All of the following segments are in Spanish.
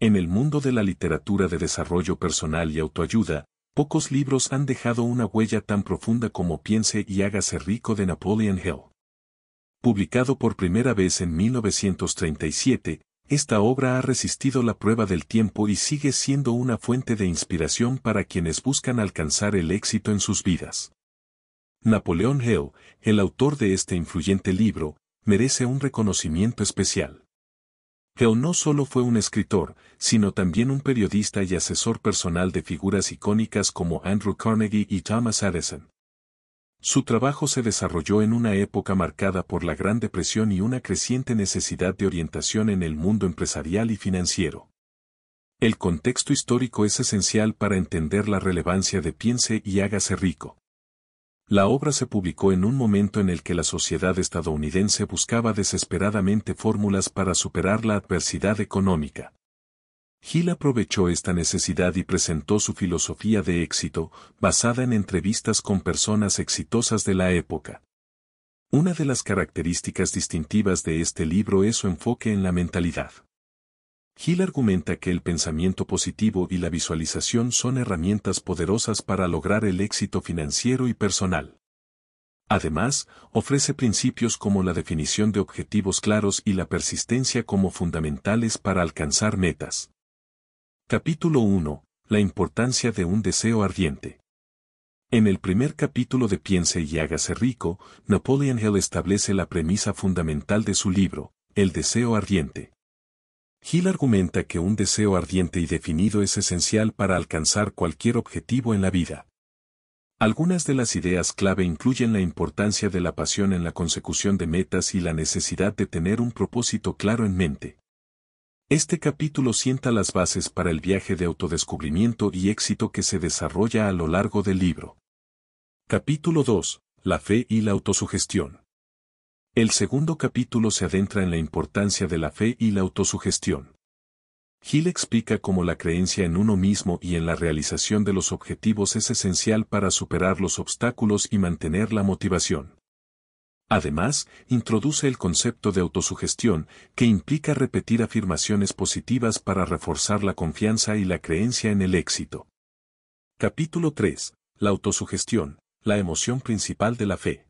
En el mundo de la literatura de desarrollo personal y autoayuda, pocos libros han dejado una huella tan profunda como Piense y Hágase Rico de Napoleon Hill. Publicado por primera vez en 1937, esta obra ha resistido la prueba del tiempo y sigue siendo una fuente de inspiración para quienes buscan alcanzar el éxito en sus vidas. Napoleon Hill, el autor de este influyente libro, merece un reconocimiento especial. Hill no solo fue un escritor, sino también un periodista y asesor personal de figuras icónicas como Andrew Carnegie y Thomas Edison. Su trabajo se desarrolló en una época marcada por la Gran Depresión y una creciente necesidad de orientación en el mundo empresarial y financiero. El contexto histórico es esencial para entender la relevancia de Piense y Hágase Rico. La obra se publicó en un momento en el que la sociedad estadounidense buscaba desesperadamente fórmulas para superar la adversidad económica. Hill aprovechó esta necesidad y presentó su filosofía de éxito, basada en entrevistas con personas exitosas de la época. Una de las características distintivas de este libro es su enfoque en la mentalidad. Hill argumenta que el pensamiento positivo y la visualización son herramientas poderosas para lograr el éxito financiero y personal. Además, ofrece principios como la definición de objetivos claros y la persistencia como fundamentales para alcanzar metas. Capítulo 1. La importancia de un deseo ardiente. En el primer capítulo de Piense y Hágase Rico, Napoleon Hill establece la premisa fundamental de su libro, el deseo ardiente. Hill argumenta que un deseo ardiente y definido es esencial para alcanzar cualquier objetivo en la vida. Algunas de las ideas clave incluyen la importancia de la pasión en la consecución de metas y la necesidad de tener un propósito claro en mente. Este capítulo sienta las bases para el viaje de autodescubrimiento y éxito que se desarrolla a lo largo del libro. Capítulo 2. La fe y la autosugestión. El segundo capítulo se adentra en la importancia de la fe y la autosugestión. Hill explica cómo la creencia en uno mismo y en la realización de los objetivos es esencial para superar los obstáculos y mantener la motivación. Además, introduce el concepto de autosugestión, que implica repetir afirmaciones positivas para reforzar la confianza y la creencia en el éxito. Capítulo 3. La autosugestión, la emoción principal de la fe.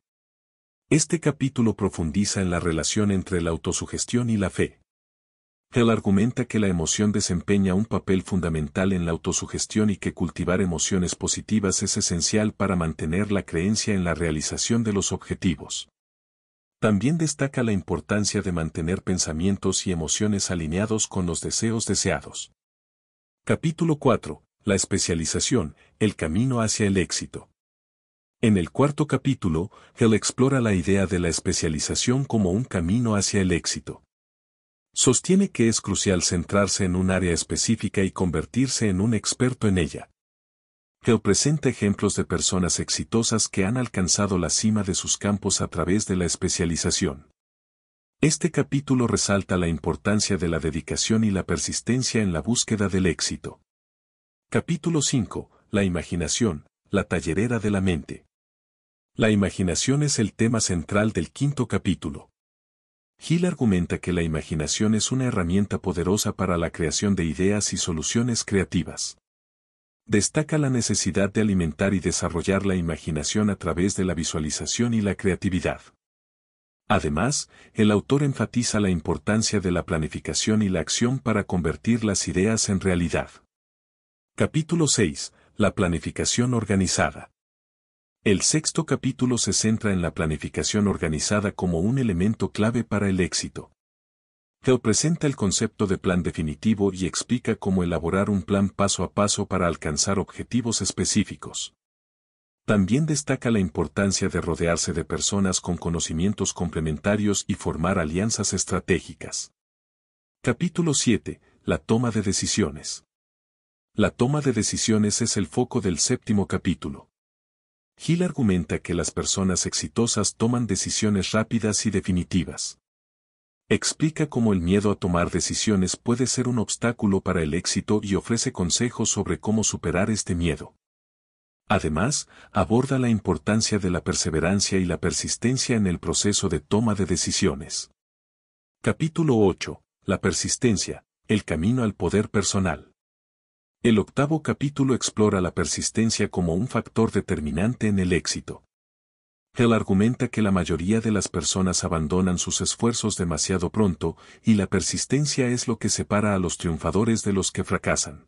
Este capítulo profundiza en la relación entre la autosugestión y la fe. Hill argumenta que la emoción desempeña un papel fundamental en la autosugestión y que cultivar emociones positivas es esencial para mantener la creencia en la realización de los objetivos. También destaca la importancia de mantener pensamientos y emociones alineados con los deseos deseados. Capítulo 4. La especialización, el camino hacia el éxito. En el cuarto capítulo, Hill explora la idea de la especialización como un camino hacia el éxito. Sostiene que es crucial centrarse en un área específica y convertirse en un experto en ella. Hill presenta ejemplos de personas exitosas que han alcanzado la cima de sus campos a través de la especialización. Este capítulo resalta la importancia de la dedicación y la persistencia en la búsqueda del éxito. Capítulo 5. La imaginación, la tallerera de la mente. La imaginación es el tema central del quinto capítulo. Hill argumenta que la imaginación es una herramienta poderosa para la creación de ideas y soluciones creativas. Destaca la necesidad de alimentar y desarrollar la imaginación a través de la visualización y la creatividad. Además, el autor enfatiza la importancia de la planificación y la acción para convertir las ideas en realidad. Capítulo 6. La planificación organizada. El sexto capítulo se centra en la planificación organizada como un elemento clave para el éxito. Hill presenta el concepto de plan definitivo y explica cómo elaborar un plan paso a paso para alcanzar objetivos específicos. También destaca la importancia de rodearse de personas con conocimientos complementarios y formar alianzas estratégicas. Capítulo 7. La toma de decisiones. La toma de decisiones es el foco del séptimo capítulo. Hill argumenta que las personas exitosas toman decisiones rápidas y definitivas. Explica cómo el miedo a tomar decisiones puede ser un obstáculo para el éxito y ofrece consejos sobre cómo superar este miedo. Además, aborda la importancia de la perseverancia y la persistencia en el proceso de toma de decisiones. Capítulo 8. La persistencia, El camino al poder personal. El octavo capítulo explora la persistencia como un factor determinante en el éxito. Hill argumenta que la mayoría de las personas abandonan sus esfuerzos demasiado pronto, y la persistencia es lo que separa a los triunfadores de los que fracasan.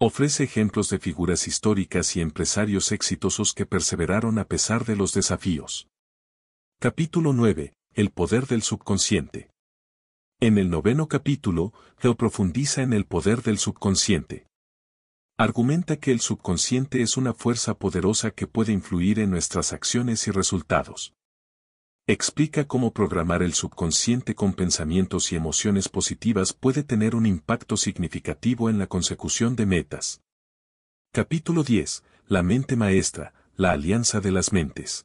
Ofrece ejemplos de figuras históricas y empresarios exitosos que perseveraron a pesar de los desafíos. Capítulo 9. El poder del subconsciente. En el noveno capítulo, Hill profundiza en el poder del subconsciente. Argumenta que el subconsciente es una fuerza poderosa que puede influir en nuestras acciones y resultados. Explica cómo programar el subconsciente con pensamientos y emociones positivas puede tener un impacto significativo en la consecución de metas. Capítulo 10. La mente maestra, la alianza de las mentes.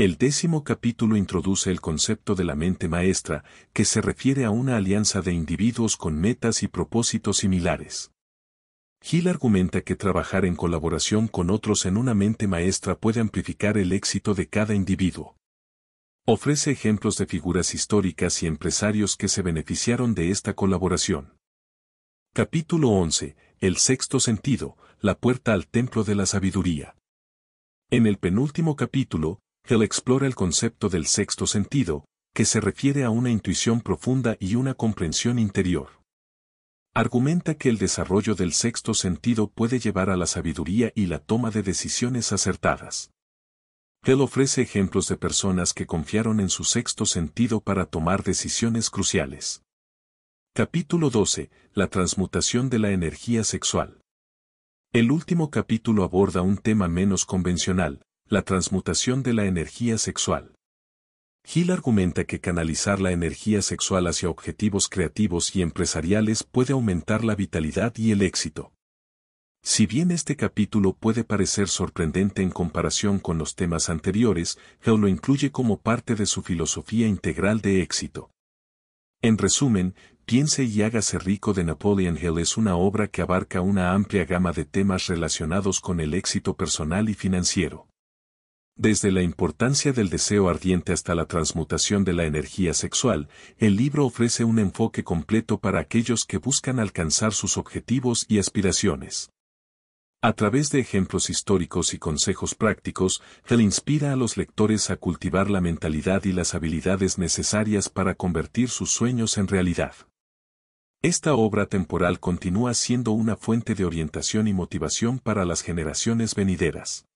El décimo capítulo introduce el concepto de la mente maestra, que se refiere a una alianza de individuos con metas y propósitos similares. Hill argumenta que trabajar en colaboración con otros en una mente maestra puede amplificar el éxito de cada individuo. Ofrece ejemplos de figuras históricas y empresarios que se beneficiaron de esta colaboración. Capítulo 11. El sexto sentido, la puerta al templo de la sabiduría. En el penúltimo capítulo, Hill explora el concepto del sexto sentido, que se refiere a una intuición profunda y una comprensión interior. Argumenta que el desarrollo del sexto sentido puede llevar a la sabiduría y la toma de decisiones acertadas. Hill ofrece ejemplos de personas que confiaron en su sexto sentido para tomar decisiones cruciales. Capítulo 12. La transmutación de la energía sexual. El último capítulo aborda un tema menos convencional, la transmutación de la energía sexual. Hill argumenta que canalizar la energía sexual hacia objetivos creativos y empresariales puede aumentar la vitalidad y el éxito. Si bien este capítulo puede parecer sorprendente en comparación con los temas anteriores, Hill lo incluye como parte de su filosofía integral de éxito. En resumen, Piense y hágase rico de Napoleon Hill es una obra que abarca una amplia gama de temas relacionados con el éxito personal y financiero. Desde la importancia del deseo ardiente hasta la transmutación de la energía sexual, el libro ofrece un enfoque completo para aquellos que buscan alcanzar sus objetivos y aspiraciones. A través de ejemplos históricos y consejos prácticos, Hill inspira a los lectores a cultivar la mentalidad y las habilidades necesarias para convertir sus sueños en realidad. Esta obra temporal continúa siendo una fuente de orientación y motivación para las generaciones venideras.